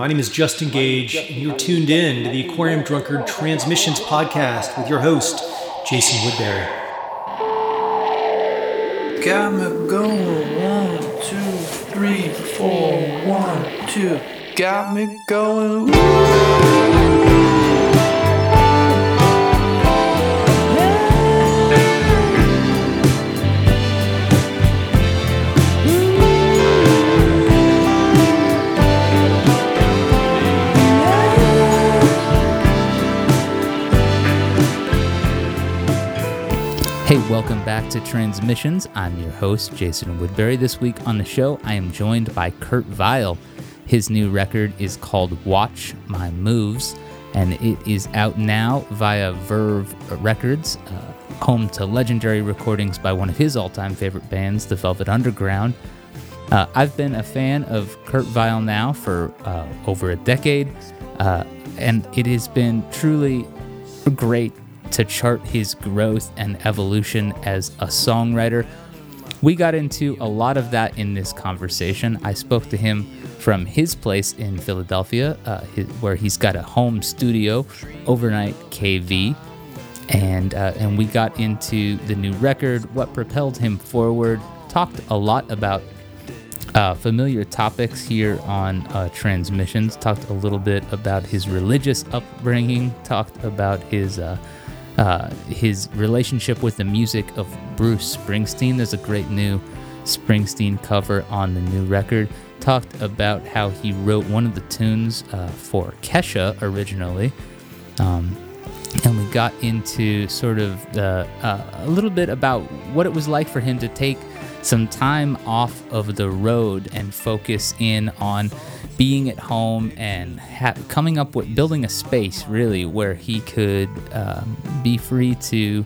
My name is Justin Gage, and you're tuned in to the Aquarium Drunkard Transmissions podcast with your host, Jason Woodbury. Got me going, 1, 2, 3, 4, 1, 2. Got me going, ooh. Hey, welcome back to Transmissions. I'm your host, Jason Woodbury. This week on the show, I am joined by Kurt Vile. His new record is called Watch My Moves, and it is out now via Verve Records, home to legendary recordings by one of his all-time favorite bands, the Velvet Underground. I've been a fan of Kurt Vile now for over a decade, and it has been truly great to chart his growth and evolution as a songwriter. We got into a lot of that in this conversation. I spoke to him from his place in Philadelphia, where he's got a home studio, Overnight KV, and we got into the new record, what propelled him forward, talked a lot about familiar topics here on Transmissions, talked a little bit about his religious upbringing, talked about his relationship with the music of Bruce Springsteen. There's a great new Springsteen cover on the new record. Talked about how he wrote one of the tunes for Kesha originally. And we got into sort of a little bit about what it was like for him to take some time off of the road and focus in on being at home and coming up with building a space really where he could be free to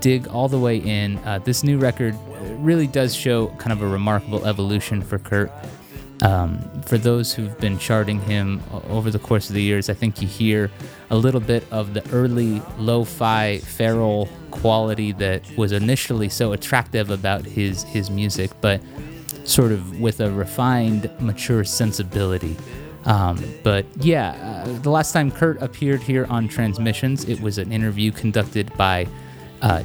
dig all the way in. This new record really does show kind of a remarkable evolution for Kurt. For those who've been charting him over the course of the years, I think you hear a little bit of the early lo-fi feral quality that was initially so attractive about his music, but sort of with a refined, mature sensibility. But yeah, the last time Kurt appeared here on Transmissions, it was an interview conducted by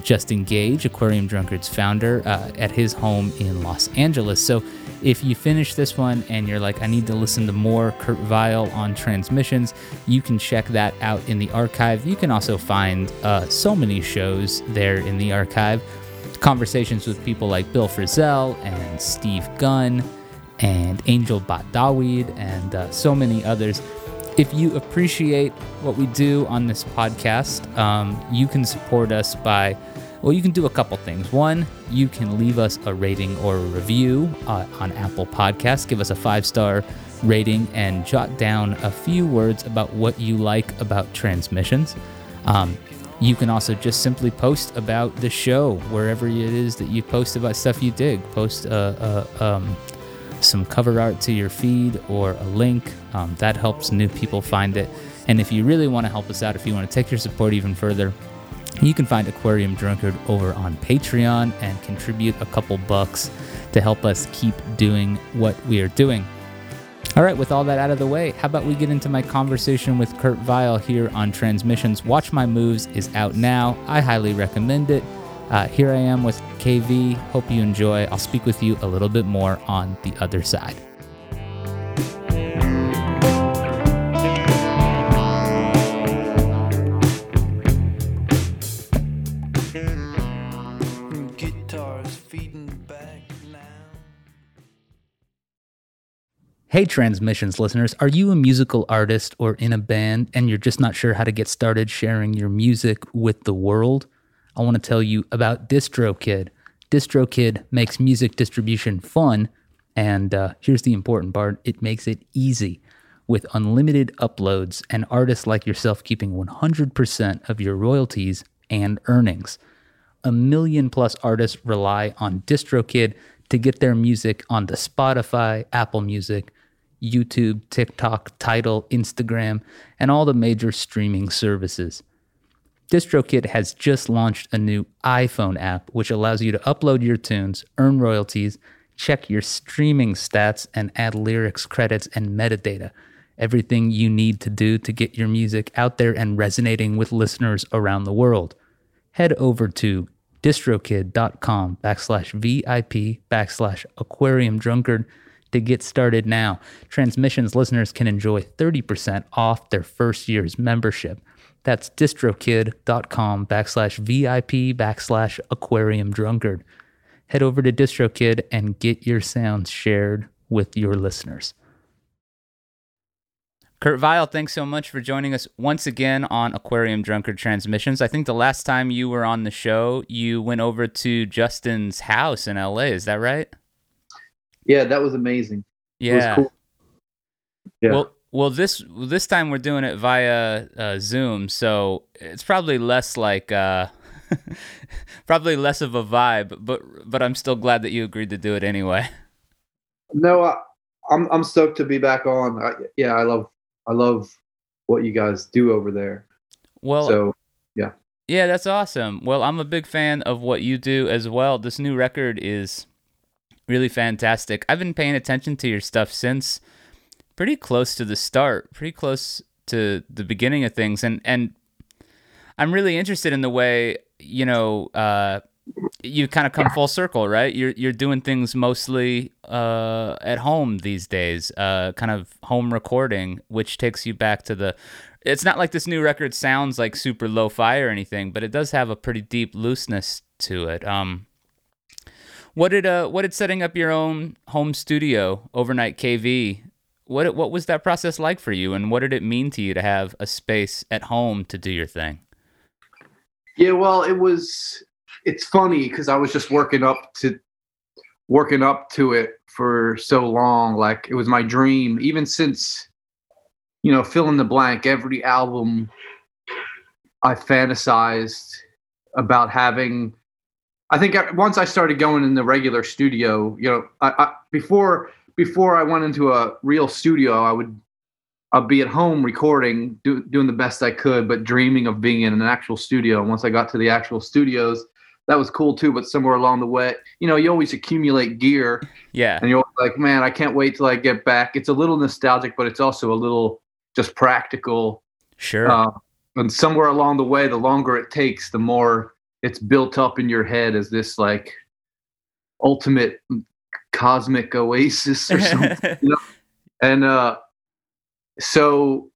Justin Gage, Aquarium Drunkard's founder, at his home in Los Angeles. So if you finish this one and you're like, I need to listen to more Kurt Vile on Transmissions, you can check that out in the archive. You can also find so many shows there in the archive. Conversations with people like Bill Frisell and Steve Gunn and Angel Badawi and so many others. If you appreciate what we do on this podcast, you can support us by, well, you can do a couple things. One, you can leave us a rating or a review on Apple Podcasts. Give us a 5-star rating and jot down a few words about what you like about Transmissions. You can also just simply post about the show wherever it is that you post about stuff you dig. Post some cover art to your feed or a link. That helps new people find it. And if you really want to help us out, if you want to take your support even further, you can find Aquarium Drunkard over on Patreon and contribute a couple bucks to help us keep doing what we are doing. All right, with all that out of the way, how about we get into my conversation with Kurt Vile here on Transmissions. Watch My Moves is out now. I highly recommend it. Here I am with KV. Hope you enjoy. I'll speak with you a little bit more on the other side. Hey, Transmissions listeners, are you a musical artist or in a band and you're just not sure how to get started sharing your music with the world? I want to tell you about DistroKid. DistroKid makes music distribution fun, and here's the important part, it makes it easy. With unlimited uploads and artists like yourself keeping 100% of your royalties and earnings. 1 million+ artists rely on DistroKid to get their music onto Spotify, Apple Music, YouTube, TikTok, Tidal, Instagram, and all the major streaming services. DistroKid has just launched a new iPhone app, which allows you to upload your tunes, earn royalties, check your streaming stats, and add lyrics, credits, and metadata. everything you need to do to get your music out there and resonating with listeners around the world. Head over to distrokid.com/VIP/Aquarium Drunkard to get started now. Transmissions listeners can enjoy 30% off their first year's membership. That's distrokid.com/VIP/Aquarium Drunkard. Head over to DistroKid and get your sounds shared with your listeners. Kurt Vile, thanks so much for joining us once again on Aquarium Drunkard Transmissions. I think the last time you were on the show, you went over to Justin's house in LA. Is that right? Yeah, that was amazing. Yeah. It was cool. Yeah. Well, this time we're doing it via Zoom, so it's probably less like probably less of a vibe. But I'm still glad that you agreed to do it anyway. No, I'm stoked to be back on. I love what you guys do over there. Well, so, yeah. Yeah, that's awesome. Well, I'm a big fan of what you do as well. This new record is really fantastic. I've been paying attention to your stuff since pretty close to the start, pretty close to the beginning of things. And I'm really interested in the way, you know, you kind of come full circle, right? You're doing things mostly at home these days, kind of home recording, which takes you back to the... It's not like this new record sounds like super lo-fi or anything, but it does have a pretty deep looseness to it. What did setting up your own home studio, Overnight KV, what was that process like for you, and what did it mean to you to have a space at home to do your thing? Yeah, well, it's funny because I was just working up to it for so long. Like, it was my dream, even since, you know, fill in the blank, every album I fantasized about having. I think once I started going in the regular studio, you know, I before I went into a real studio, I'd be at home recording, doing the best I could, but dreaming of being in an actual studio. And once I got to the actual studios, that was cool too, but somewhere along the way, you know, you always accumulate gear. Yeah. And you're like, man, I can't wait till I get back. It's a little nostalgic, but it's also a little just practical. Sure. And somewhere along the way, the longer it takes, the more it's built up in your head as this like ultimate cosmic oasis or something. You know? And so,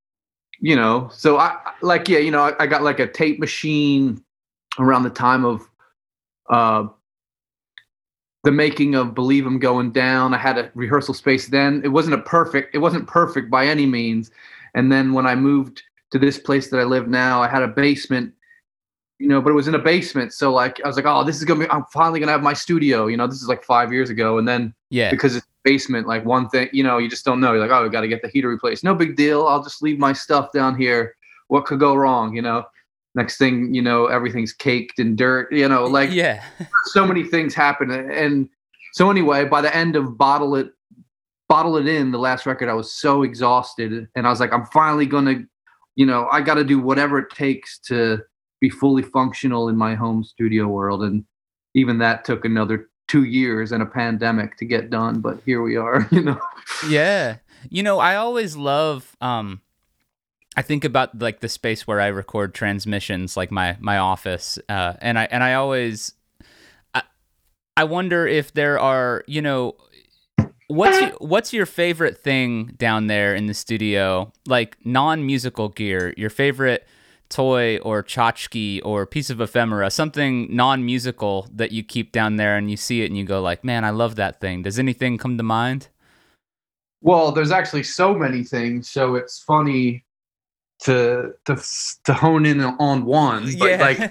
you know, so I like, yeah, you know, I got like a tape machine around the time of the making of Believe I'm Going Down. I had a rehearsal space then. It wasn't perfect by any means. And then when I moved to this place that I live now, I had a basement, you know, but it was in a basement. So like, I was like, oh, this is I'm finally gonna have my studio. You know, this is like 5 years ago. And then yeah, because it's basement, like one thing, you know, you just don't know. You're like, oh, we got to get the heater replaced. No big deal. I'll just leave my stuff down here. What could go wrong, you know? Next thing you know, everything's caked in dirt, you know, like yeah. So many things happen. And so anyway, by the end of Bottle It In, the last record, I was so exhausted. And I was like, I'm finally going to, you know, I got to do whatever it takes to be fully functional in my home studio world. And even that took another 2 years and a pandemic to get done. But here we are, you know. Yeah. You know, I always love... I think about like the space where I record transmissions, like my office, and I always wonder if there are, you know, what's your favorite thing down there in the studio, like non-musical gear, your favorite toy or tchotchke or piece of ephemera, something non-musical that you keep down there and you see it and you go like, man, I love that thing. Does anything come to mind? Well, there's actually so many things, so it's funny to hone in on one, but yeah.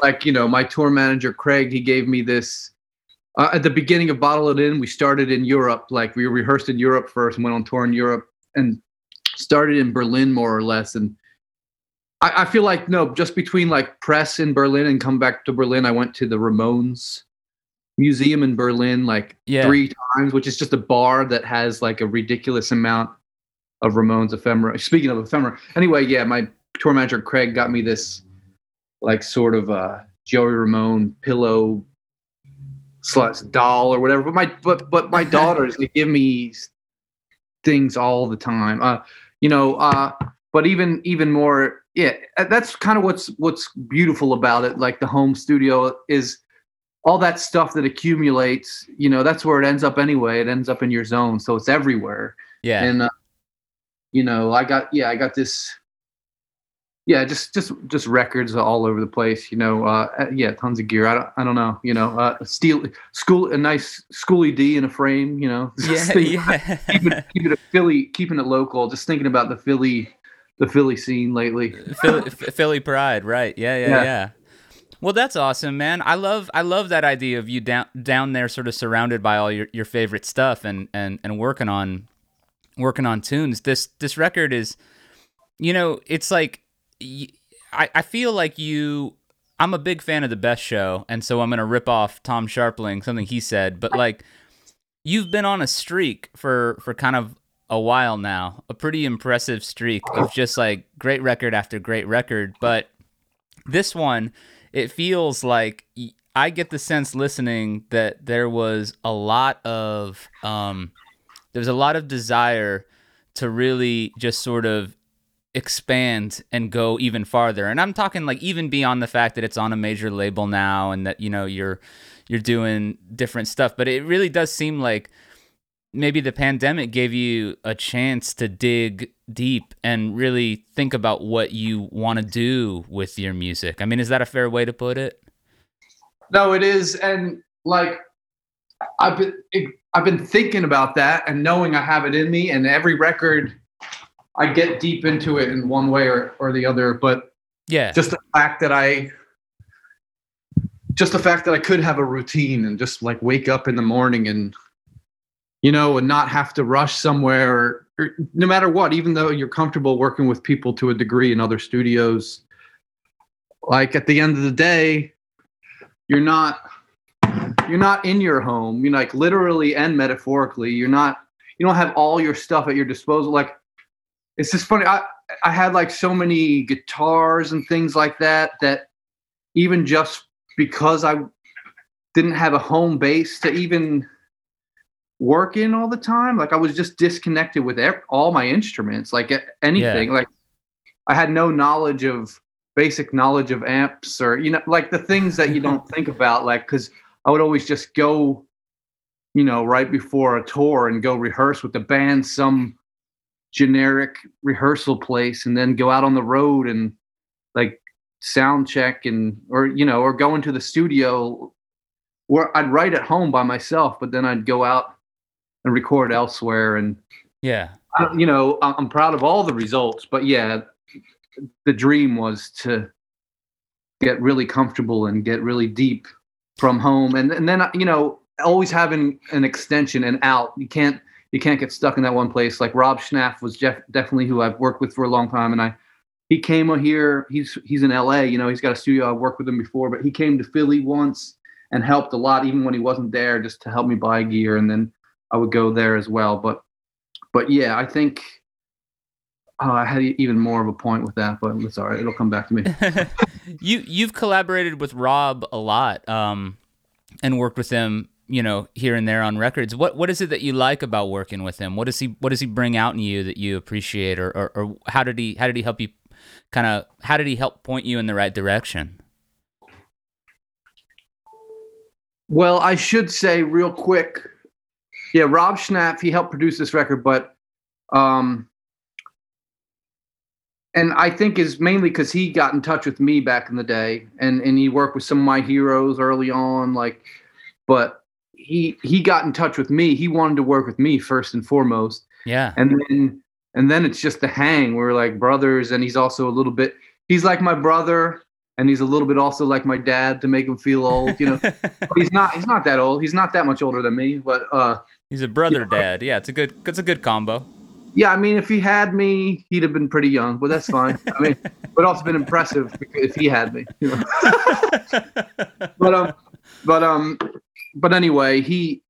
like you know, my tour manager Craig, he gave me this at the beginning of Bottle It In. We started in Europe, like we rehearsed in Europe first and went on tour in Europe and started in Berlin more or less. And I feel like, no, just between like press in Berlin and come back to Berlin, I went to the Ramones museum in Berlin like yeah. 3 times, which is just a bar that has like a ridiculous amount of Ramones ephemera. Speaking of ephemera, anyway, yeah, my tour manager Craig got me this like sort of Joey Ramone pillow / doll or whatever. But my daughters, they give me things all the time. But even more, yeah, that's kind of what's beautiful about it. Like the home studio is all that stuff that accumulates, that's where it ends up anyway. It ends up in your zone. So it's everywhere. Yeah. And, I got this. Yeah, just records all over the place, tons of gear. I don't know, a nice Schooly D in a frame, Yeah. Keeping it local. Just thinking about the Philly scene lately. Philly pride, right? Yeah. Well, that's awesome, man. I love that idea of you down there, sort of surrounded by all your favorite stuff and working on tunes. This record is, it's like. I feel like I'm a big fan of The Best Show, and so I'm going to rip off Tom Sharpling, something he said, but like you've been on a streak for kind of a while now, a pretty impressive streak of just like great record after great record. But this one, it feels like I get the sense listening that there was a lot of, there's a lot of desire to really just sort of expand and go even farther, and I'm talking like even beyond the fact that it's on a major label now and that you're doing different stuff, but it really does seem like maybe the pandemic gave you a chance to dig deep and really think about what you want to do with your music. I mean, is that a fair way to put it? No, it is, and like I've been thinking about that and knowing I have it in me, and every record I get deep into it in one way or the other, but yeah, just the fact that I could have a routine and just like wake up in the morning and, and not have to rush somewhere or no matter what, even though you're comfortable working with people to a degree in other studios, like at the end of the day, you're not in your home. Like literally and metaphorically, you don't have all your stuff at your disposal. Like, it's just funny. I had like so many guitars and things like that even just because I didn't have a home base to even work in all the time, like I was just disconnected with all my instruments, like anything. Yeah. Like I had no basic knowledge of amps or, like the things that you don't think about, like, cause I would always just go, right before a tour and go rehearse with the band, some generic rehearsal place, and then go out on the road and like sound check and, or go into the studio where I'd write at home by myself, but then I'd go out and record elsewhere. And yeah, I'm proud of all the results, but yeah, the dream was to get really comfortable and get really deep from home. And then, always having an extension and out, you can't get stuck in that one place. Like Rob Schnapf was definitely who I've worked with for a long time. And he came here, he's in LA, he's got a studio. I've worked with him before, but he came to Philly once and helped a lot, even when he wasn't there, just to help me buy gear. And then I would go there as well. But yeah, I think I had even more of a point with that, but it's all right. It'll come back to me. You've collaborated with Rob a lot, and worked with him, here and there on records. What is it that you like about working with him? What does he bring out in you that you appreciate, or how did he help you help point you in the right direction? Well, I should say real quick. Yeah. Rob Schnapf, he helped produce this record, but, and I think is mainly cause he got in touch with me back in the day and he worked with some of my heroes early on, but he got in touch with me. He wanted to work with me first and foremost. Yeah. And then it's just the hang. We're like brothers, and he's also a little bit, he's like my brother, and he's a little bit also like my dad to make him feel old, But he's not that old. He's not that much older than me, but he's a brother dad. Yeah, it's a good combo. Yeah, I mean, if he had me, he'd have been pretty young, but that's fine. I mean, but also been impressive if he had me. But anyway, he,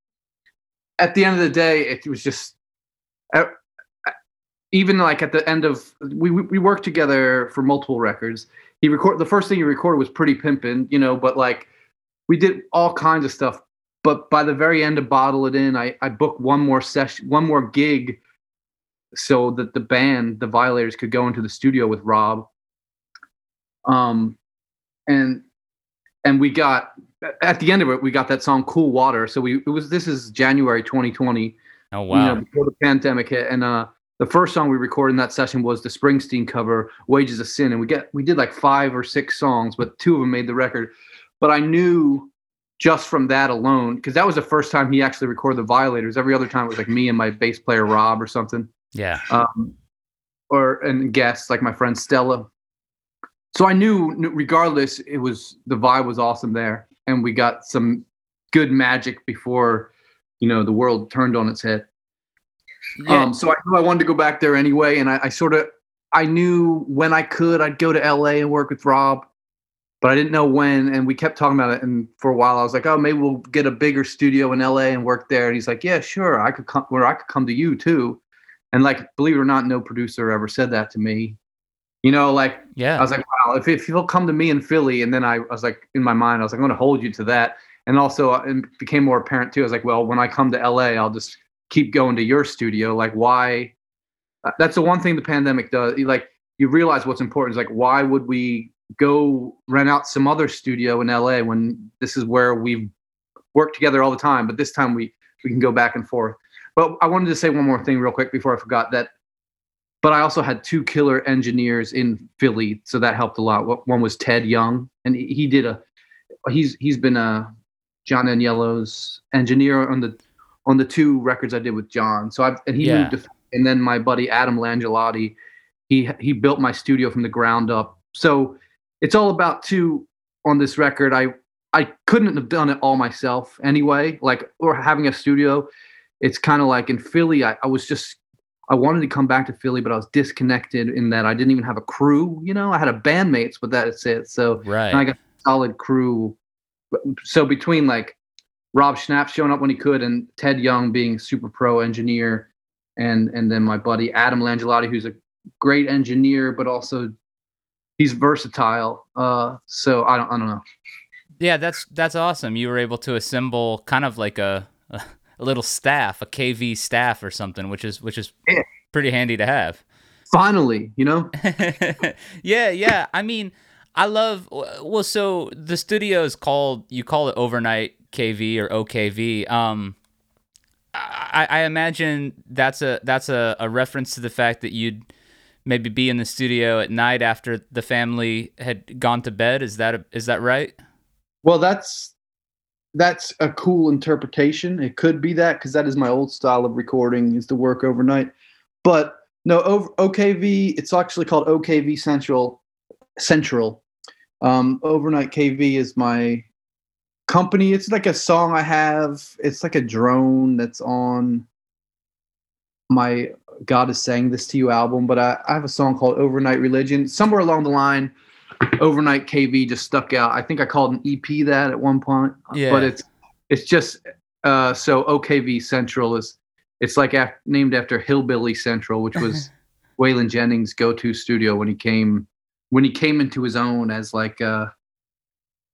at the end of the day, it was just, even like at the end of, we worked together for multiple records. The first thing he recorded was Pretty Pimpin', but like we did all kinds of stuff. But by the very end of Bottle It In, I booked one more gig so that the band, the Violators, could go into the studio with Rob. And we got, at the end of it, we got that song Cool Water. So this is January 2020. Oh, wow. Before the pandemic hit. And the first song we recorded in that session was the Springsteen cover, Wages of Sin. And we did like 5 or 6 songs, but 2 of them made the record. But I knew just from that alone, because that was the first time he actually recorded the Violators. Every other time it was like me and my bass player, Rob, or something. Yeah. And guests, like my friend Stella. So I knew, regardless, the vibe was awesome there. And we got some good magic before, the world turned on its head. Yeah. So I knew I wanted to go back there anyway. And I knew when I could, I'd go to LA and work with Rob, but I didn't know when. And we kept talking about it. And for a while I was like, oh, maybe we'll get a bigger studio in LA and work there. And he's like, yeah, sure. I could come to you too. And like, believe it or not, no producer ever said that to me. I was like, wow, if he'll come to me in Philly. And then I was like, in my mind, I was like, I'm going to hold you to that. And also it became more apparent too. I was like, well, when I come to LA, I'll just keep going to your studio. Like, why? That's the one thing the pandemic does. Like, you realize what's important is like, why would we go rent out some other studio in LA when this is where we've worked together all the time? But this time we can go back and forth. But I wanted to say one more thing real quick before I forgot that. But I also had 2 killer engineers in Philly, so that helped a lot. One was Ted Young, and he did he's been John Aniello's engineer on the 2 records I did with John. So moved to Philly, and then my buddy Adam Langellotti, he built my studio from the ground up. So it's all about two on this record. I couldn't have done it all myself anyway, like, or having a studio. It's kind of like in Philly, I wanted to come back to Philly, but I was disconnected in that I didn't even have a crew. I had a bandmates, but that's it. So right. I got a solid crew. So between like Rob Schnapf showing up when he could and Ted Young being super pro engineer, and then my buddy Adam Langellotti, who's a great engineer, but also he's versatile. So I don't know. Yeah, that's awesome. You were able to assemble kind of like a little staff, a KV staff or something, which is pretty handy to have. Finally, Yeah. I mean, so the studio is you call it Overnight KV or OKV. I imagine that's a reference to the fact that you'd maybe be in the studio at night after the family had gone to bed. Is that right? Well, that's a cool interpretation. It could be that, because that is my old style of recording, is to work overnight. But no, OKV, it's actually called OKV Central. Overnight KV is my company. It's like a song I have. It's like a drone that's on my God Is Saying This to You album. But I have a song called Overnight Religion. Somewhere along the line, Overnight KV just stuck out. I think I called an EP that at one point. Yeah. But it's just so OKV Central it's like named after Hillbilly Central, which was Waylon Jennings' go-to studio when he came into his own as like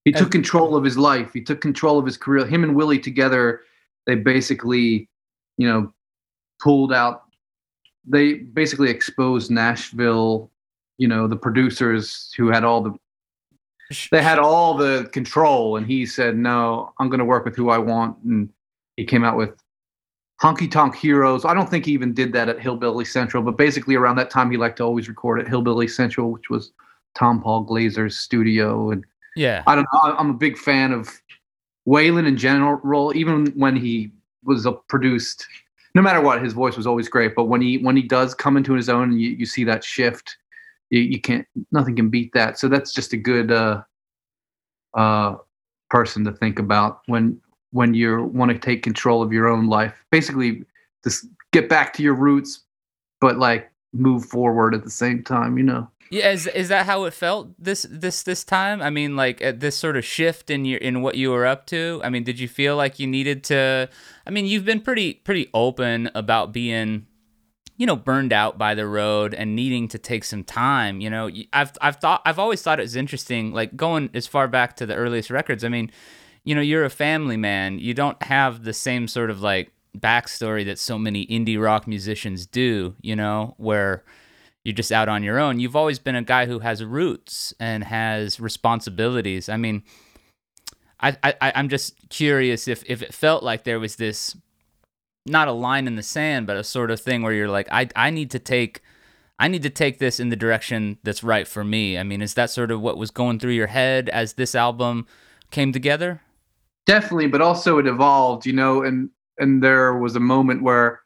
he took control of his life. He took control of his career. Him and Willie together, they basically they basically exposed Nashville. The producers who had all the control, and he said, no, I'm going to work with who I want. And he came out with Honky Tonk Heroes. I don't think he even did that at Hillbilly Central, but basically around that time, he liked to always record at Hillbilly Central, which was Tom Paul Glazer's studio. And yeah, I don't know. I'm a big fan of Waylon in general, even when he was produced. No matter what, his voice was always great. But when he does come into his own, you see that shift. You can't. Nothing can beat that. So that's just a good person to think about when you want to take control of your own life. Basically, just get back to your roots, but like move forward at the same time. Yeah. Is that how it felt this time? I mean, like at this sort of shift in what you were up to. I mean, did you feel like you needed to? I mean, you've been pretty open about being, burned out by the road and needing to take some time. I've always thought it was interesting, like going as far back to the earliest records. I mean, you're a family man. You don't have the same sort of like backstory that so many indie rock musicians do, you know, where you're just out on your own. You've always been a guy who has roots and has responsibilities. I mean, I'm just curious if it felt like there was this, not a line in the sand, but a sort of thing where you're like, I need to take this in the direction that's right for me. I mean, is that sort of what was going through your head as this album came together? Definitely, but also it evolved, you know, and there was a moment where,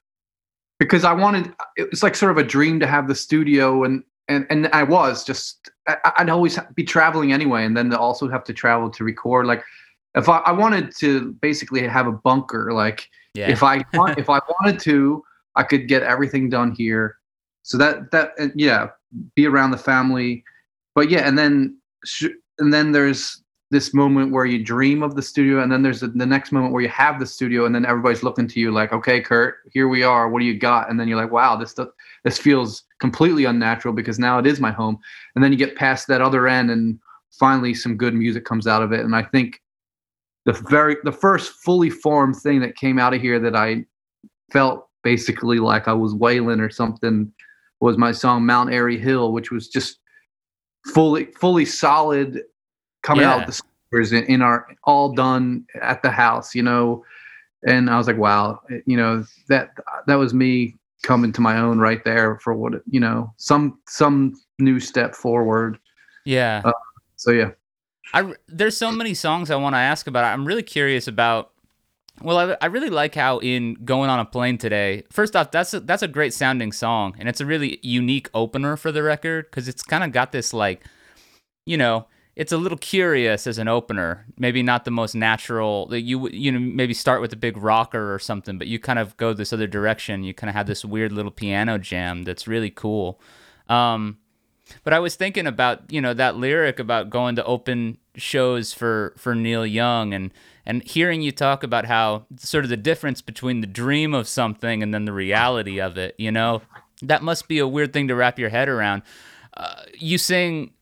because I wanted, it was like sort of a dream to have the studio, and I was just, I'd always be traveling anyway, and then to also have to travel to record. Like, if I wanted to basically have a bunker, like, yeah. if I wanted to, I could get everything done here. So that be around the family, but yeah, and then there's this moment where you dream of the studio, and then there's the next moment where you have the studio, and then everybody's looking to you like, okay, Kurt, here we are. What do you got? And then you're like, wow, this feels completely unnatural because now it is my home. And then you get past that other end, and finally some good music comes out of it. And I think the first fully formed thing that came out of here that I felt basically like I was wailing or something was my song Mount Airy Hill, which was just fully solid coming out of the speakers in our, all done at the house, you know. And I was like, wow, you know, that was me coming to my own right there for what, you know, some new step forward. Yeah. So yeah, there's so many songs I want to ask about. I'm really curious about, well, I really like how in Going on a Plane Today, first off, that's a great sounding song, and it's a really unique opener for the record because it's kind of got this, like, you know, it's a little curious as an opener. Maybe not the most natural. That you know, maybe start with a big rocker or something, but you kind of go this other direction. You kind of have this weird little piano jam that's really cool. But I was thinking about, you know, that lyric about going to open shows for Neil Young, and hearing you talk about how sort of the difference between the dream of something and then the reality of it, you know, that must be a weird thing to wrap your head around. You sing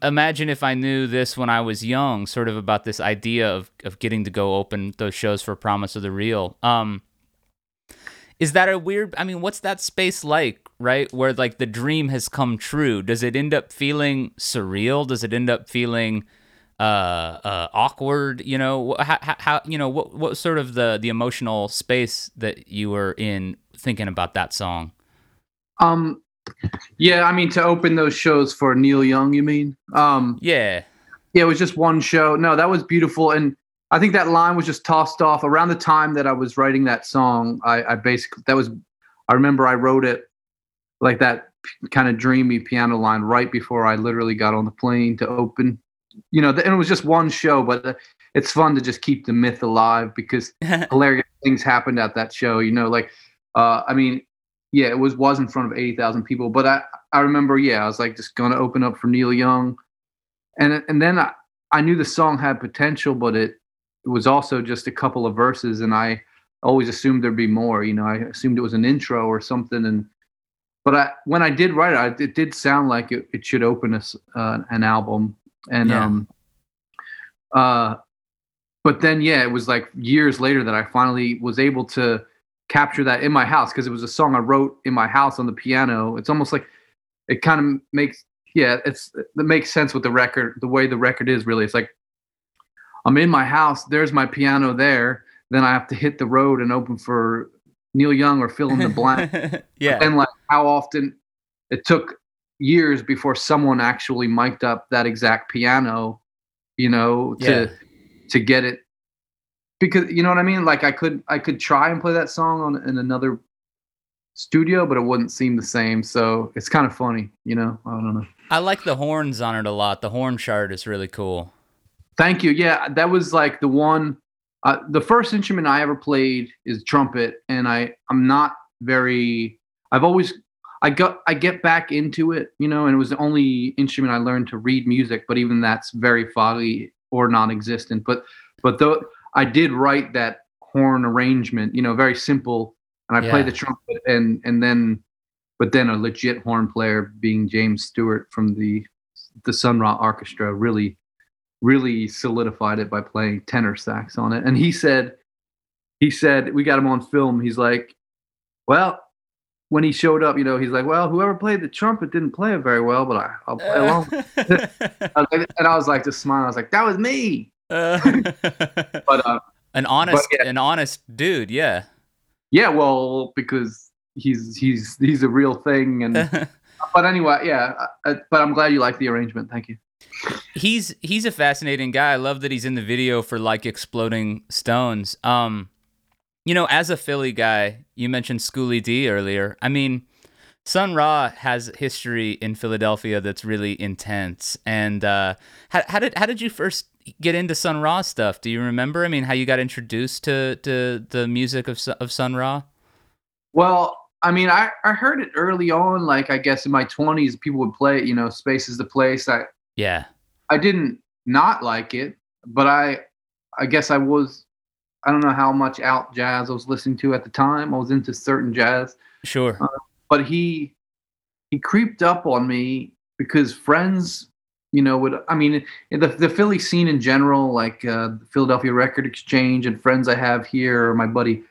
Imagine If I Knew This When I Was Young, sort of about this idea of getting to go open those shows for Promise of the Real. Is that a weird, I mean, what's that space like, right? Where like the dream has come true. Does it end up feeling surreal? Does it end up feeling awkward? You know, how you know, what sort of the emotional space that you were in thinking about that song? Yeah, I mean, to open those shows for Neil Young, you mean? Yeah, it was just one show. No, that was beautiful. And I think that line was just tossed off around the time that I was writing that song. I remember I wrote it like that kind of dreamy piano line right before I literally got on the plane to open, you know, and it was just one show, but it's fun to just keep the myth alive because hilarious things happened at that show, you know, like, I mean, yeah, it was in front of 80,000 people, but I remember, yeah, I was like just going to open up for Neil Young. And then I knew the song had potential, but it was also just a couple of verses, and I always assumed there'd be more, you know, I assumed it was an intro or something. But when I did write it, it did sound like it should open an album. And but then, yeah, it was like years later that I finally was able to capture that in my house, because it was a song I wrote in my house on the piano. It's almost like it kind of makes, yeah, it makes sense with the record, the way the record is really. It's like I'm in my house, there's my piano there, then I have to hit the road and open for Neil Young or fill in the blank. Yeah. And like how often it took years before someone actually mic'd up that exact piano, you know, to get it. Because, you know what I mean? Like I could try and play that song in another studio, but it wouldn't seem the same. So it's kind of funny, you know? I don't know. I like the horns on it a lot. The horn chart is really cool. Thank you. Yeah, that was like the one. The first instrument I ever played is trumpet, and I'm not very. I get back into it, you know, and it was the only instrument I learned to read music, but even that's very foggy or non-existent. But though I did write that horn arrangement, you know, very simple, and I played the trumpet, and then a legit horn player being James Stewart from the Sun Ra Orchestra really solidified it by playing tenor sax on it. And he said he said, we got him on film. He's like, well, when he showed up, you know, he's like, well, whoever played the trumpet didn't play it very well, but I'll play along. And I was like, just smiling. I was like, that was me. An honest dude. Yeah. Yeah. Well, because he's a real thing. And, but anyway, yeah. But I'm glad you like the arrangement. Thank you. He's a fascinating guy. I love that he's in the video for like Exploding Stones. You know, as a Philly guy, you mentioned Schooly D earlier. I mean, Sun Ra has history in Philadelphia that's really intense. And how did you first get into Sun Ra stuff? Do you remember? I mean, how you got introduced to the music of Sun Ra? Well, I mean, I heard it early on. Like, I guess in my 20s, people would play it. You know, Space is the Place. I didn't not like it, but I guess I was, I don't know how much out jazz I was listening to at the time. I was into certain jazz. Sure. But he creeped up on me because friends, you know, would, I mean, the Philly scene in general, like the Philadelphia Record Exchange and friends I have here, or my buddy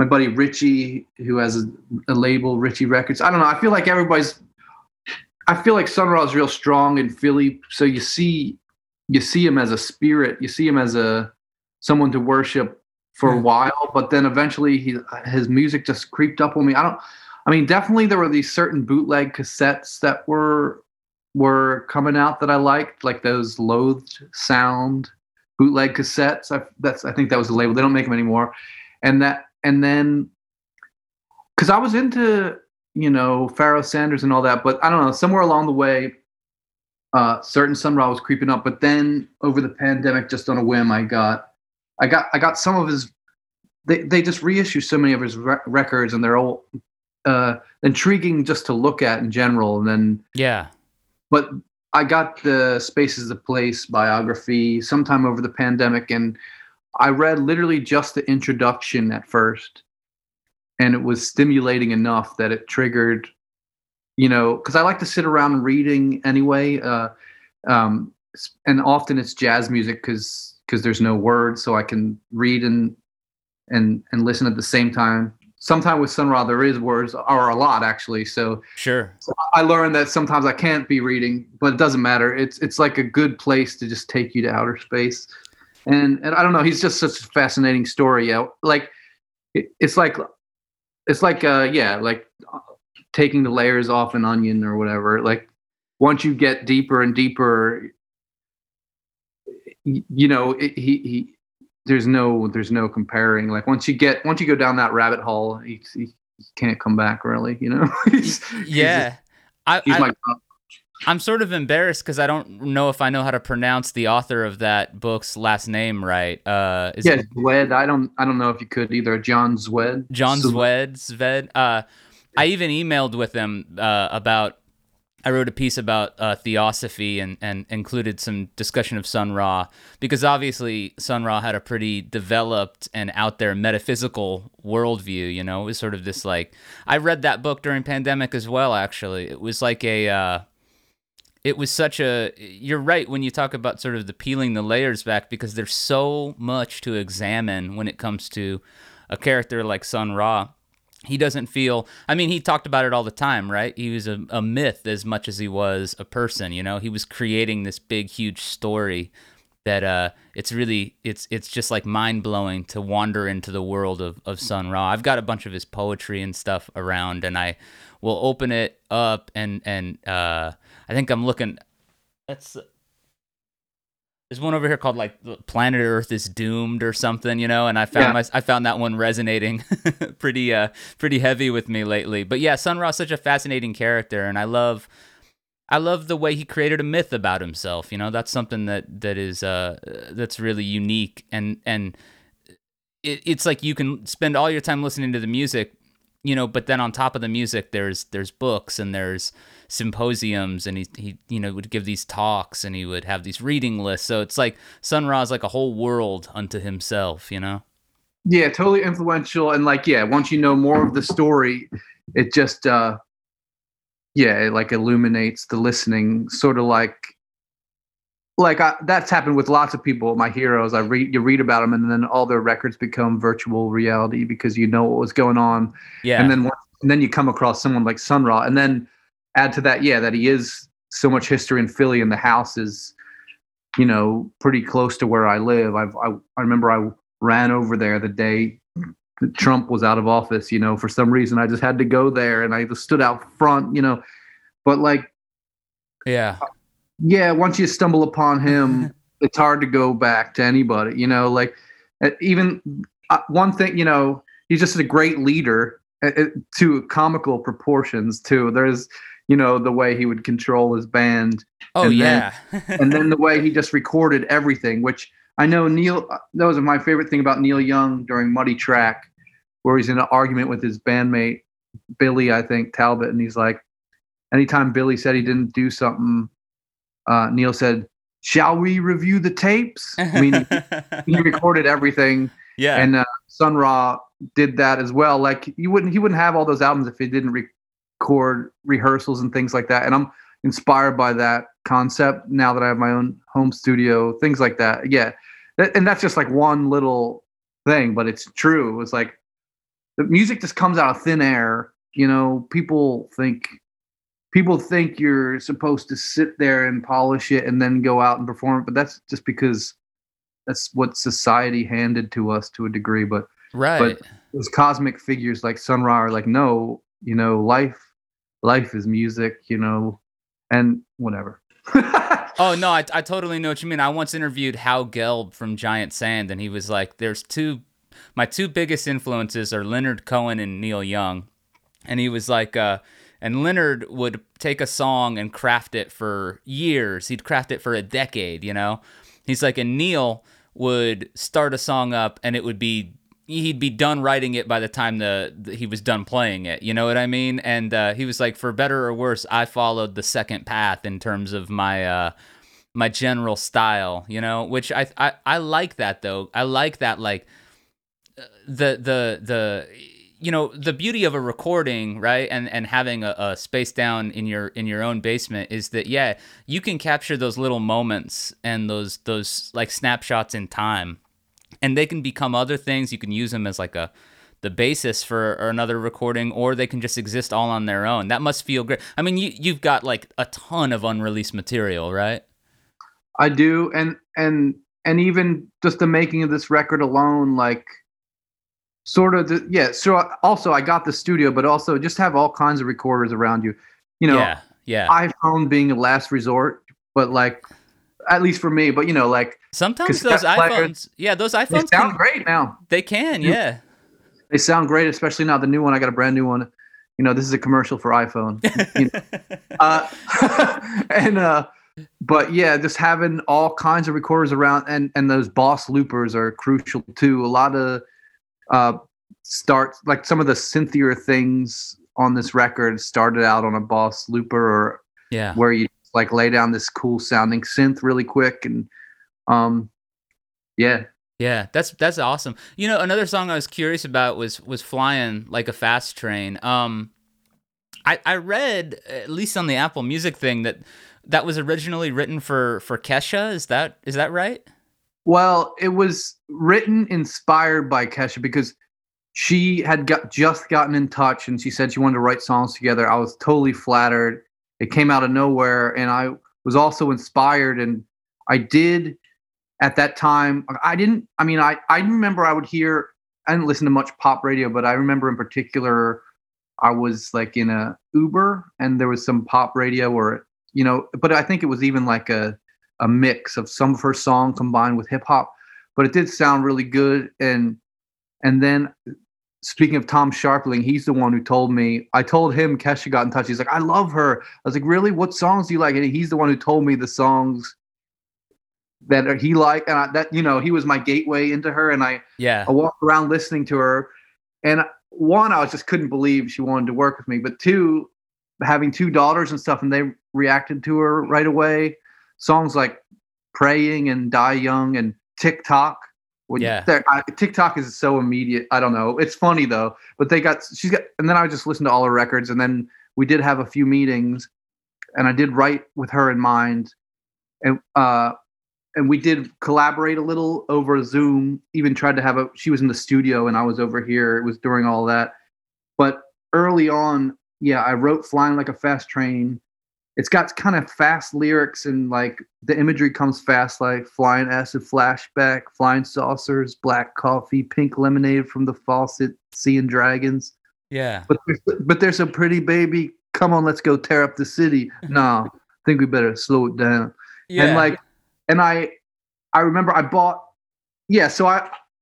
Richie, who has a label, Richie Records. I don't know. I feel like Sun Ra is real strong in Philly, so you see him as a spirit, you see him as someone to worship for a while, but then eventually his music just creeped up on me. Definitely there were these certain bootleg cassettes that were coming out that I liked, like those Loathed Sound bootleg cassettes. I think that was the label. They don't make them anymore, and then because I was into, you know, Pharoah Sanders and all that, but I don't know, somewhere along the way, certain Sun Ra was creeping up, but then over the pandemic, just on a whim, I got some of his, they just reissue so many of his records, and they're all intriguing just to look at in general. And then, but I got the Space is the Place biography sometime over the pandemic, and I read literally just the introduction at first. And it was stimulating enough that it triggered, you know, because I like to sit around reading anyway. And often it's jazz music because there's no words, so I can read and listen at the same time. Sometimes with Sun Ra there is words, or a lot actually. So sure. So I learned that sometimes I can't be reading, but it doesn't matter. It's like a good place to just take you to outer space. And I don't know, he's just such a fascinating story. Yeah, like it's like taking the layers off an onion or whatever. Like once you get deeper and deeper, you know, he there's no comparing. Like once you go down that rabbit hole, he can't come back really, you know? I'm sort of embarrassed because I don't know if I know how to pronounce the author of that book's last name right. Zwed. I don't know if you could either. John Zwed. John Zwed. I even emailed with him about. I wrote a piece about theosophy and included some discussion of Sun Ra, because obviously Sun Ra had a pretty developed and out there metaphysical worldview. You know, it was sort of this like, I read that book during pandemic as well. Actually, it was like a. It was such a, you're right when you talk about sort of the peeling the layers back, because there's so much to examine when it comes to a character like Sun Ra. He doesn't feel, I mean, he talked about it all the time, right? He was a myth as much as he was a person, you know? He was creating this big, huge story that it's just like mind-blowing to wander into the world of Sun Ra. I've got a bunch of his poetry and stuff around, and I will open it up and I think I'm looking. There's one over here called like "Planet Earth is Doomed" or something, you know. And I found I found that one resonating pretty heavy with me lately. But yeah, Sun Ra's such a fascinating character, and I love the way he created a myth about himself. You know, that's something that's really unique, and it's like you can spend all your time listening to the music, you know, but then on top of the music, there's books and there's symposiums, and he you know would give these talks and he would have these reading lists. So it's like Sun Ra's like a whole world unto himself, you know? Yeah, totally influential. And like, yeah, once you know more of the story, it just, it like illuminates the listening, sort of like like that's happened with lots of people, my heroes. You read about them, and then all their records become virtual reality because you know what was going on. Yeah. And then you come across someone like Sun Ra, and then add to that, that he is so much history in Philly, and the house is, you know, pretty close to where I live. I remember I ran over there the day that Trump was out of office. You know, for some reason I just had to go there, and I just stood out front. You know, but like, yeah. Yeah, once you stumble upon him, it's hard to go back to anybody, you know, like even one thing, you know, he's just a great leader to comical proportions too. There's, you know, the way he would control his band. Oh, and yeah. and then the way he just recorded everything, which I know that was my favorite thing about Neil Young during Muddy Track, where he's in an argument with his bandmate, Billy, I think, Talbot. And he's like, anytime Billy said he didn't do something, Neil said, "Shall we review the tapes?" I mean, he recorded everything. Yeah. And Sun Ra did that as well. Like he wouldn't have all those albums if he didn't record rehearsals and things like that. And I'm inspired by that concept now that I have my own home studio, things like that. Yeah. And that's just like one little thing, but it's true. It's like the music just comes out of thin air. You know, people think you're supposed to sit there and polish it and then go out and perform it, but that's just because that's what society handed to us to a degree. But right, but those cosmic figures like Sun Ra are like, no, you know, life is music, you know, and whatever. Oh no, I totally know what you mean. I once interviewed Hal Gelb from Giant Sand, and he was like, my two biggest influences are Leonard Cohen and Neil Young, and he was like, and Leonard would take a song and craft it for years. He'd craft it for a decade, you know? He's like, and Neil would start a song up and he'd be done writing it by the time he was done playing it. You know what I mean? And he was like, for better or worse, I followed the second path in terms of my general style, you know? Which I like that, though. I like that, like, the you know, the beauty of a recording, right, and having a space down in your own basement is that, yeah, you can capture those little moments and those like snapshots in time, and they can become other things. You can use them as like the basis for another recording, or they can just exist all on their own. That must feel great. I mean, you've got like a ton of unreleased material, right? I do, and even just the making of this record alone, like. Sort of, yeah. So also, I got the studio, but also just have all kinds of recorders around you. You know, yeah. iPhone being a last resort, but like, at least for me. But you know, like sometimes those iPhones, they sound great now. They can, yeah. They sound great, especially now the new one. I got a brand new one. You know, this is a commercial for iPhone. You know? But yeah, just having all kinds of recorders around, and those Boss loopers are crucial too. A lot of starts like some of the synthier things on this record started out on a Boss looper, or where you like lay down this cool sounding synth really quick, and that's awesome. You know, another song I was curious about was Flying Like a Fast Train. I read, at least on the Apple Music thing, that was originally written for Kesha. Is that right? Well, it was written inspired by Kesha because she had just gotten in touch, and she said she wanted to write songs together. I was totally flattered. It came out of nowhere, and I was also inspired. And I did at that time. I remember I would hear. I didn't listen to much pop radio, but I remember in particular, I was like in a Uber, and there was some pop radio, or you know. But I think it was even like a mix of some of her song combined with hip hop, but it did sound really good. And then speaking of Tom Sharpling, he's the one who told me, I told him Kesha got in touch. He's like, I love her. I was like, really? What songs do you like? And he's the one who told me the songs that he liked. And he was my gateway into her. And I walked around listening to her, and one, I just couldn't believe she wanted to work with me, but two, having two daughters and stuff, and they reacted to her right away. Songs like Praying and Die Young and TikTok. TikTok is so immediate. I don't know. It's funny though. But and then I would just listen to all her records. And then we did have a few meetings, and I did write with her in mind. And And we did collaborate a little over Zoom, even tried to have a, she was in the studio and I was over here. It was during all that. But early on, yeah, I wrote Flying Like a Fast Train. It's got kind of fast lyrics and like the imagery comes fast, like flying acid flashback, flying saucers, black coffee, pink lemonade from the faucet, seeing dragons. Yeah. But there's some pretty baby, come on, let's go tear up the city. No, I think we better slow it down. Yeah. And like, and I remember I bought, yeah, so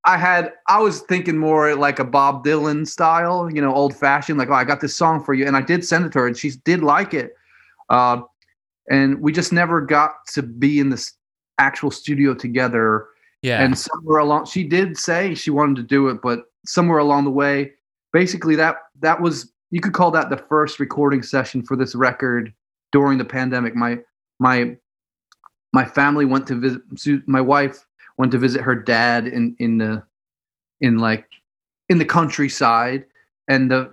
I was thinking more like a Bob Dylan style, you know, old fashioned, like, oh, I got this song for you. And I did send it to her and she did like it. And we just never got to be in this actual studio together. Yeah. And somewhere along, she did say she wanted to do it, but somewhere along the way, basically that was, you could call that the first recording session for this record during the pandemic. My family went to visit, my wife went to visit her dad in the countryside, and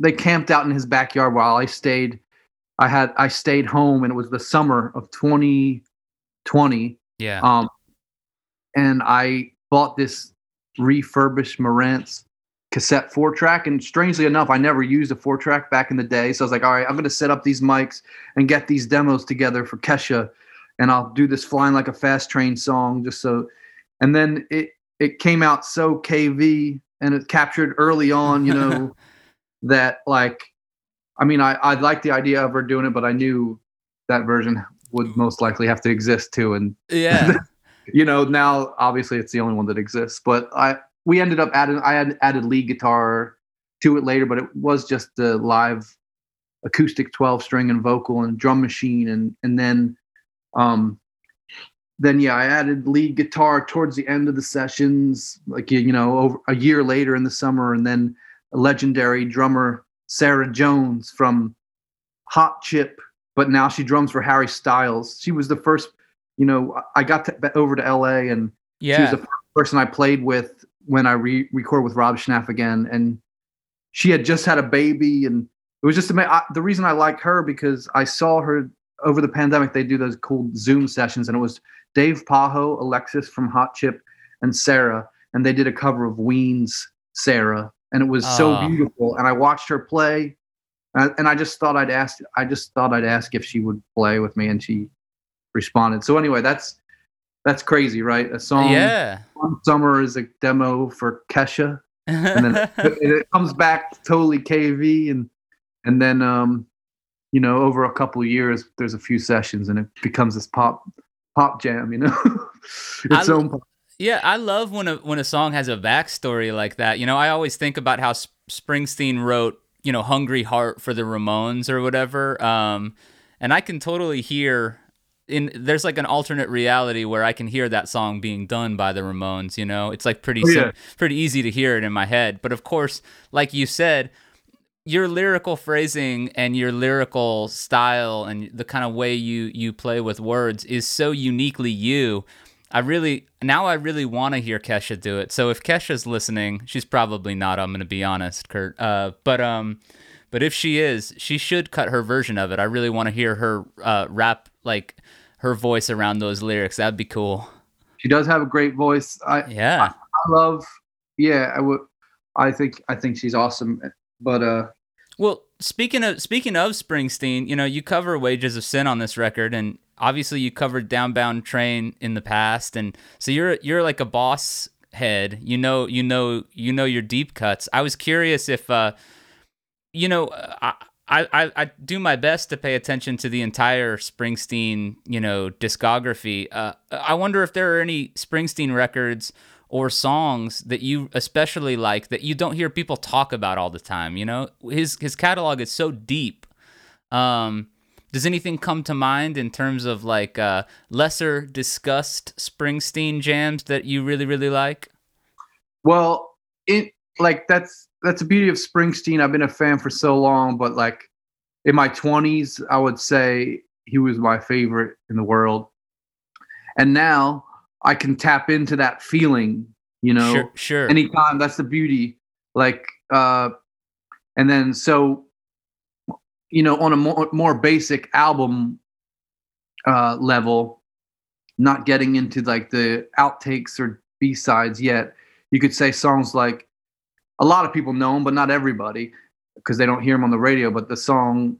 they camped out in his backyard while I stayed home, and it was the summer of 2020. Yeah. And I bought this refurbished Marantz cassette 4-track, and strangely enough, I never used a 4-track back in the day. So I was like, all right, I'm going to set up these mics and get these demos together for Kesha, and I'll do this Flying Like a Fast Train song just so. And then it came out so KV, and it captured early on, you know, that like, I mean, I liked the idea of her doing it, but I knew that version would most likely have to exist too. And yeah, you know, now obviously it's the only one that exists, but we ended up I added lead guitar to it later, but it was just the live acoustic 12-string and vocal and drum machine. And then, yeah, I added lead guitar towards the end of the sessions, like, you know, over a year later in the summer. And then a legendary drummer, Sarah Jones from Hot Chip, but now she drums for Harry Styles. She was the first, you know, I got over to LA, and yeah, she was the first person I played with when I record with Rob Schnapf again. And she had just had a baby, and it was just amazing. The reason I like her, because I saw her over the pandemic, they do those cool Zoom sessions, and it was Dave Pajo, Alexis from Hot Chip, and Sarah, and they did a cover of Ween's Sarah. And it was so beautiful. And I watched her play, and I just thought I'd ask if she would play with me, and she responded. So anyway, that's crazy, right? A song, yeah. One summer is a demo for Kesha, and then it comes back to totally KV, and then you know, over a couple of years, there's a few sessions, and it becomes this pop jam, you know, its own pop. Yeah, I love when a song has a backstory like that. You know, I always think about how Springsteen wrote, you know, Hungry Heart for the Ramones or whatever. And I can totally hear, there's like an alternate reality where I can hear that song being done by the Ramones, you know. It's like pretty easy to hear it in my head. But of course, like you said, your lyrical phrasing and your lyrical style and the kind of way you play with words is so uniquely you. I really want to hear Kesha do it. So if Kesha's listening, she's probably not, I'm going to be honest, Kurt. But if she is, she should cut her version of it. I really want to hear her rap, like her voice around those lyrics. That'd be cool. She does have a great voice. I think she's awesome. But well, speaking of Springsteen, you know, you cover Wages of Sin on this record, and obviously you covered Downbound Train in the past, and so you're like a boss head. You know your deep cuts. I was curious if I do my best to pay attention to the entire Springsteen, you know, discography. I wonder if there are any Springsteen records or songs that you especially like that you don't hear people talk about all the time. You know, his catalog is so deep. Does anything come to mind in terms of like lesser discussed Springsteen jams that you really, really like? Well, that's the beauty of Springsteen. I've been a fan for so long, but like in my 20s, I would say he was my favorite in the world. And now I can tap into that feeling, you know, sure. Anytime. That's the beauty. Like, and then so, you know, on a more basic album level, not getting into like the outtakes or B-sides yet. You could say songs like, a lot of people know them, but not everybody, because they don't hear them on the radio. But the song,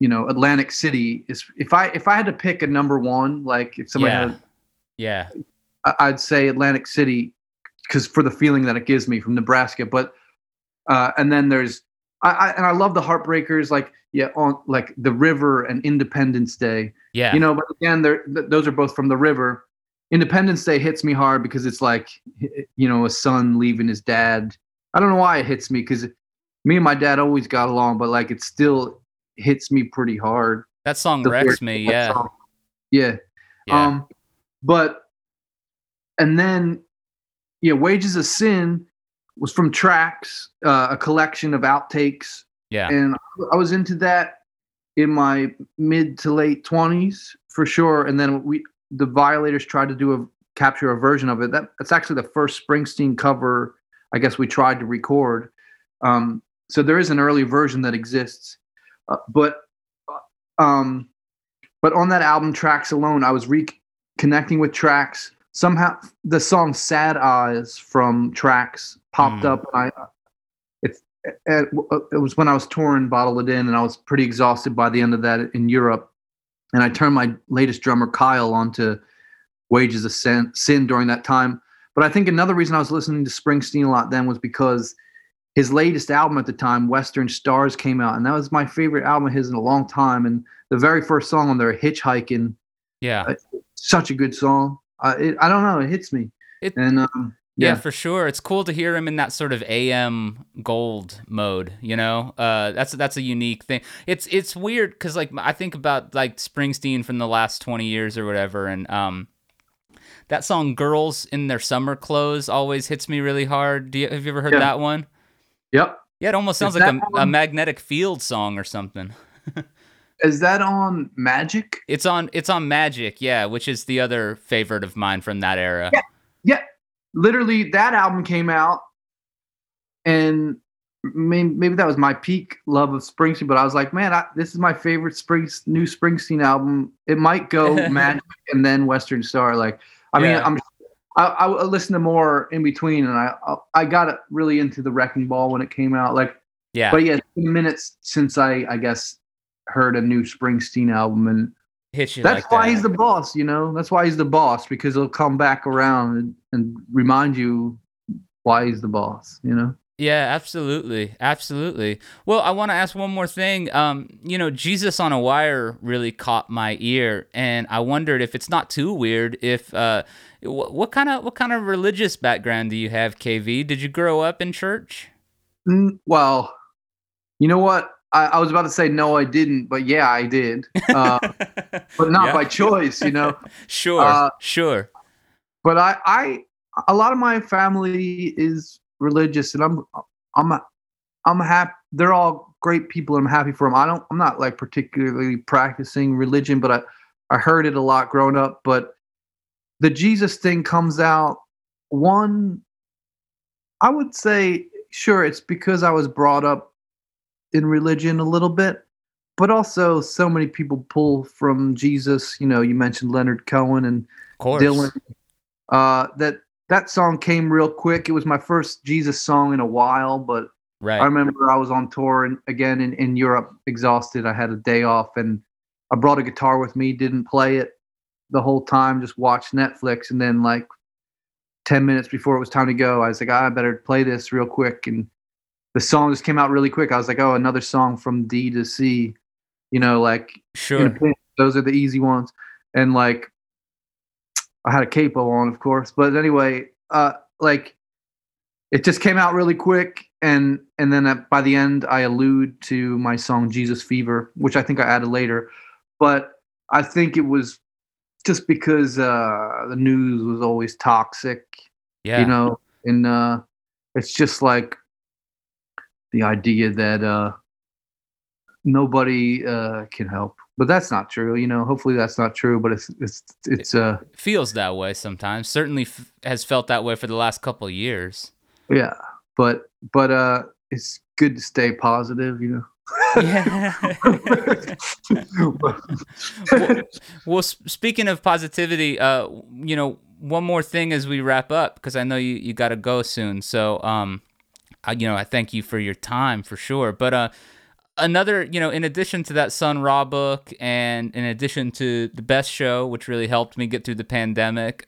you know, Atlantic City is, if I had to pick a number one, like if somebody had, I'd say Atlantic City, because for the feeling that it gives me from Nebraska. But and then there's, I love the Heartbreakers, like on like The River and Independence Day. Yeah, you know. But again, those are both from The River. Independence Day hits me hard because it's like, you know, a son leaving his dad. I don't know why it hits me, because me and my dad always got along, but like it still hits me pretty hard. That song wrecks me. Yeah. But and then, yeah, Wages of Sin was from Tracks, a collection of outtakes. Yeah, and I was into that in my mid to late 20s for sure. And then the Violators tried to capture a version of it. That's actually the first Springsteen cover, I guess, we tried to record. So there is an early version that exists, but on that album, Tracks alone, I was reconnecting with Tracks. Somehow the song "Sad Eyes" from Tracks popped up. And it was when I was touring Bottle It In, and I was pretty exhausted by the end of that in Europe. And I turned my latest drummer Kyle onto Wages of Sin during that time. But I think another reason I was listening to Springsteen a lot then was because his latest album at the time, Western Stars, came out. And that was my favorite album of his in a long time. And the very first song on there, Hitchhiking, such a good song. I don't know, it hits me. Yeah, for sure. It's cool to hear him in that sort of AM gold mode, you know? That's a unique thing. It's weird because, like, I think about, like, Springsteen from the last 20 years or whatever, and that song "Girls in Their Summer Clothes" always hits me really hard. Have you ever heard that one? Yep. Yeah, it almost sounds like a magnetic field song or something. Is that on Magic? It's on Magic, yeah, which is the other favorite of mine from that era. Yeah. Literally, that album came out, and maybe that was my peak love of Springsteen. But I was like, man, this is my favorite new Springsteen album. It might go Magic and then Western Star. Like, I mean, I listened to more in between, and I got really into the Wrecking Ball when it came out. Like, yeah, but it's been minutes since I guess heard a new Springsteen album, and He's the boss, you know. That's why he's the boss, because he'll come back around and remind you why he's the boss, you know. Yeah, absolutely. Well, I want to ask one more thing. You know, Jesus on a Wire really caught my ear, and I wondered if it's not too weird. If what kind of religious background do you have, KV? Did you grow up in church? Well, you know what? I was about to say no, I didn't, but yeah, I did, but not by choice, you know. Sure. But I, a lot of my family is religious, and I'm happy. They're all great people, and I'm happy for them. I'm not like particularly practicing religion, but I heard it a lot growing up. But the Jesus thing comes out one. I would say, sure, it's because I was brought up in religion a little bit, but also so many people pull from Jesus. You know, you mentioned Leonard Cohen and Dylan. That song came real quick. It was my first Jesus song in a while, but I remember I was on tour and again in Europe, exhausted. I had a day off and I brought a guitar with me, didn't play it the whole time, just watched Netflix. And then like 10 minutes before it was time to go, I was like, I better play this real quick. And the song just came out really quick. I was like, oh, another song from D to C, you know, like, those are the easy ones. And like, I had a capo on, of course, but anyway, like it just came out really quick. And then by the end I allude to my song, Jesus Fever, which I think I added later, but I think it was just because, the news was always toxic, you know, and, it's just like, the idea that nobody can help, but that's not true. You know, hopefully that's not true. But it feels that way sometimes. Certainly has felt that way for the last couple of years. Yeah, but it's good to stay positive. You know. Yeah. Well, speaking of positivity, you know, one more thing as we wrap up, because I know you got to go soon. So, you know, I thank you for your time for sure. But another, you know, in addition to that Sun Ra book and in addition to The Best Show, which really helped me get through the pandemic,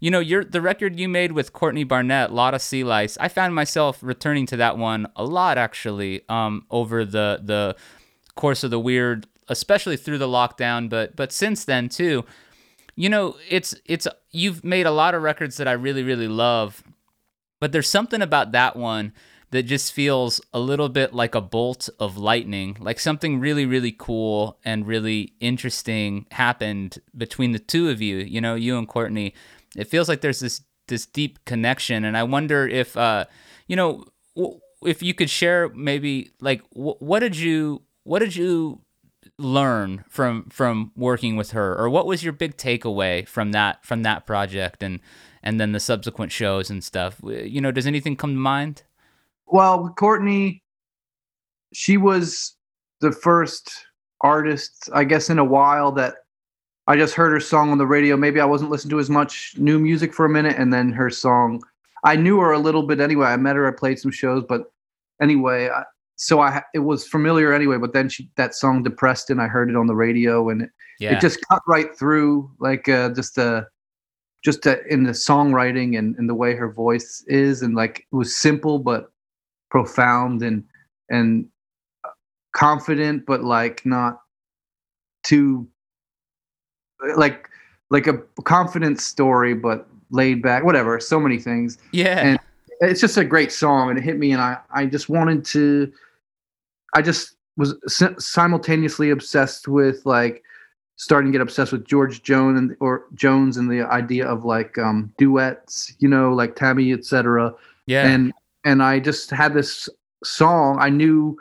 you know, the record you made with Courtney Barnett, Lot of Sea Lice, I found myself returning to that one a lot, actually, over the course of the weird, especially through the lockdown, but since then, too. You know, it's you've made a lot of records that I really, really love, but there's something about that one that just feels a little bit like a bolt of lightning, like something really, really cool and really interesting happened between the two of you, you know, you and Courtney. It feels like there's this deep connection, and I wonder if, you know, if you could share maybe, like, what did you learn from working with her, or what was your big takeaway from that project and then the subsequent shows and stuff? You know, does anything come to mind? Well, with Courtney, she was the first artist, I guess, in a while that I just heard her song on the radio. Maybe I wasn't listening to as much new music for a minute, and then her song. I knew her a little bit anyway. I met her, I played some shows, but anyway, it was familiar anyway, but then that song Depressed, and I heard it on the radio, and it just cut right through, like just in the songwriting and the way her voice is, and like it was simple but profound and confident, but like not too like a confident story, but laid back, whatever. So many things. Yeah, and it's just a great song, and it hit me, and I just wanted to. I just was simultaneously obsessed with, like, starting to get obsessed with George Jones and the idea of, like, duets, you know, like Tammy, etc. Yeah. And I just had this song. I knew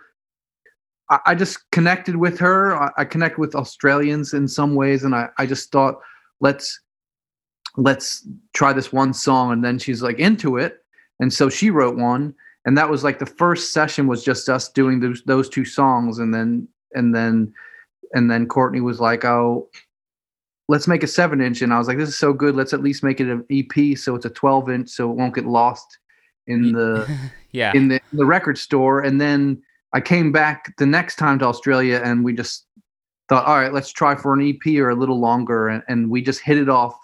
I just connected with her. I connect with Australians in some ways, and I just thought, let's try this one song, and then she's like into it, and so she wrote one, and that was like the first session was just us doing those two songs, and then Courtney was like, "Oh, let's make a 7-inch," and I was like, "This is so good. Let's at least make it an EP, so it's a 12-inch, so it won't get lost in the in the record store." And then I came back the next time to Australia, and we just thought, "All right, let's try for an EP or a little longer," and we just hit it off.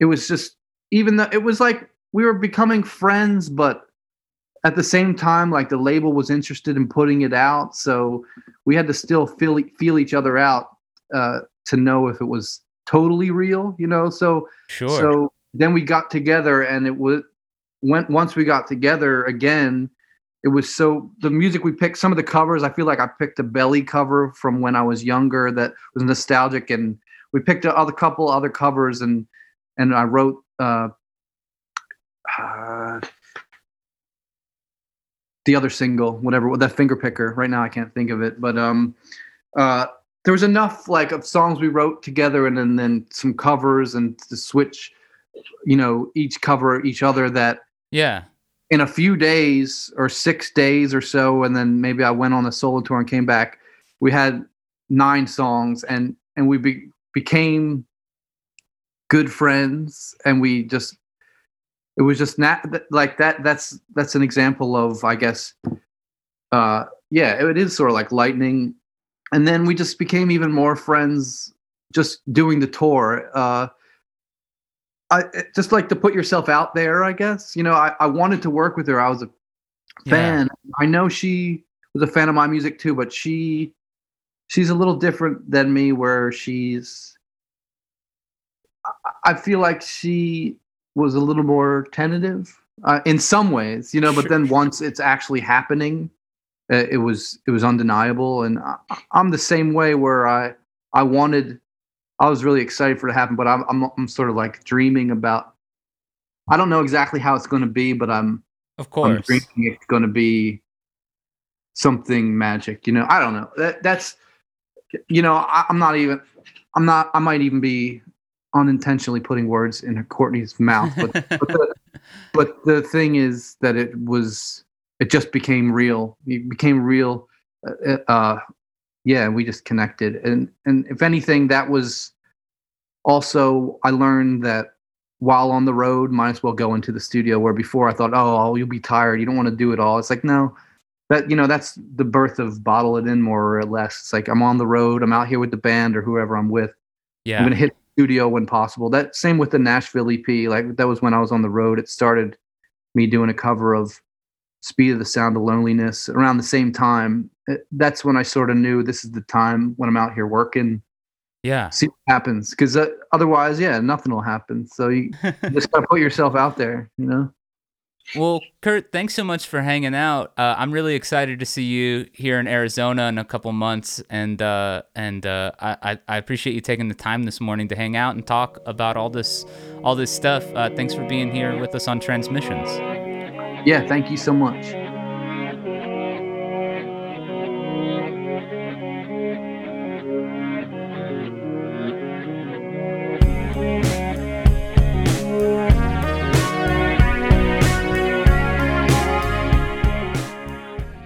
It was just, even though it was like, we were becoming friends, but at the same time, like, the label was interested in putting it out, so we had to still feel each other out to know if it was totally real, you know. So sure. So then we got together, and once we got together again, it was so, the music we picked, some of the covers, I feel like I picked a Belly cover from when I was younger that was nostalgic, and we picked a couple other covers, and I wrote. The other single, whatever, that finger picker. Right now, I can't think of it. But there was enough, like, of songs we wrote together, and then some covers, and to switch, you know, each cover each other. That in a few days or 6 days or so, and then maybe I went on a solo tour and came back. We had 9 songs, and we became good friends, and we just. It was just not like that. That's an example of, I guess, it is sort of like lightning. And then we just became even more friends just doing the tour. I just like to put yourself out there, I guess. You know, I wanted to work with her. I was a fan. Yeah. I know she was a fan of my music too, but she's a little different than me, where I feel like she was a little more tentative in some ways, you know, but then once it's actually happening, it was undeniable. And I'm the same way, where I was really excited for it to happen, but I'm sort of like dreaming about, I don't know exactly how it's going to be, but I'm dreaming it's going to be something magic, you know. I don't know. That's, you know, I might even be unintentionally putting words in Courtney's mouth, but the thing is that it just became real. It became real yeah, we just connected. And if anything, that was also, I learned that while on the road, might as well go into the studio, where before I thought, oh, you'll be tired, you don't want to do it all. It's like, no, that, you know, that's the birth of Bottle It In, more or less. It's like, I'm on the road, I'm out here with the band or whoever I'm with. Yeah. I'm going to hit the studio when possible. That same with the Nashville EP. Like, that was when I was on the road. It started me doing a cover of Speed of the Sound of Loneliness around the same time. That's when I sort of knew this is the time when I'm out here working. Yeah. See what happens. Because otherwise, yeah, nothing will happen. So you just got to put yourself out there, you know? Well, Kurt, thanks so much for hanging out. I'm really excited to see you here in Arizona in a couple months. And I appreciate you taking the time this morning to hang out and talk about all this stuff. Thanks for being here with us on Transmissions. Yeah, thank you so much.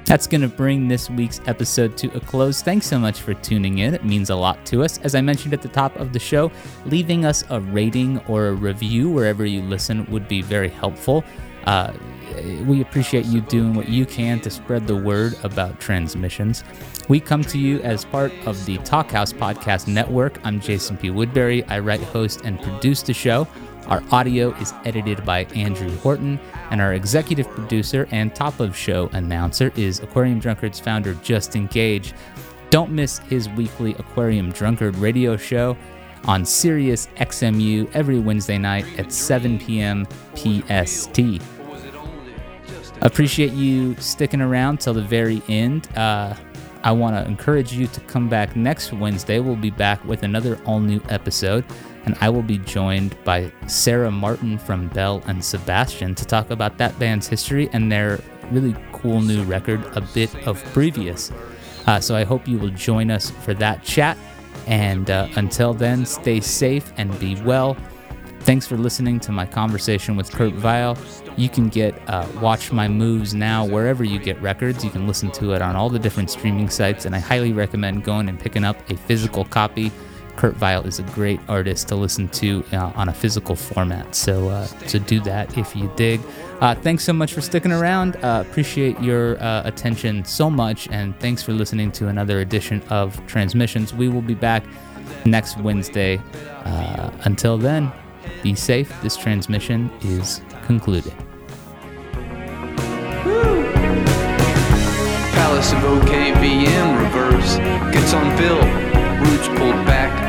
That's going to bring this week's episode to a close. Thanks so much for tuning in. It means a lot to us. As I mentioned at the top of the show, leaving us a rating or a review wherever you listen would be very helpful. We appreciate you doing what you can to spread the word about Transmissions. We come to you as part of the Talkhouse Podcast Network. I'm Jason P. Woodbury. I write, host, and produce the show. Our audio is edited by Andrew Horton, and our executive producer and top-of-show announcer is Aquarium Drunkard's founder, Justin Gage. Don't miss his weekly Aquarium Drunkard radio show on Sirius XMU every Wednesday night at 7 p.m. PST. Appreciate you sticking around till the very end. I want to encourage you to come back next Wednesday. We'll be back with another all-new episode, and I will be joined by Sarah Martin from Bell and Sebastian to talk about that band's history and their really cool new record, A Bit of Previous. So I hope you will join us for that chat. And until then, stay safe and be well. Thanks for listening to my conversation with Kurt Vile. You can get Watch My Moves now wherever you get records. You can listen to it on all the different streaming sites, and I highly recommend going and picking up a physical copy. Kurt Vile is a great artist to listen to on a physical format, so do that if you dig. Thanks so much for sticking around. Appreciate your attention so much, and thanks for listening to another edition of Transmissions. We will be back next Wednesday. Until then, be safe. This transmission is concluded. Woo. Palace of OKV in reverse. Gets on Bill. Roots pulled back.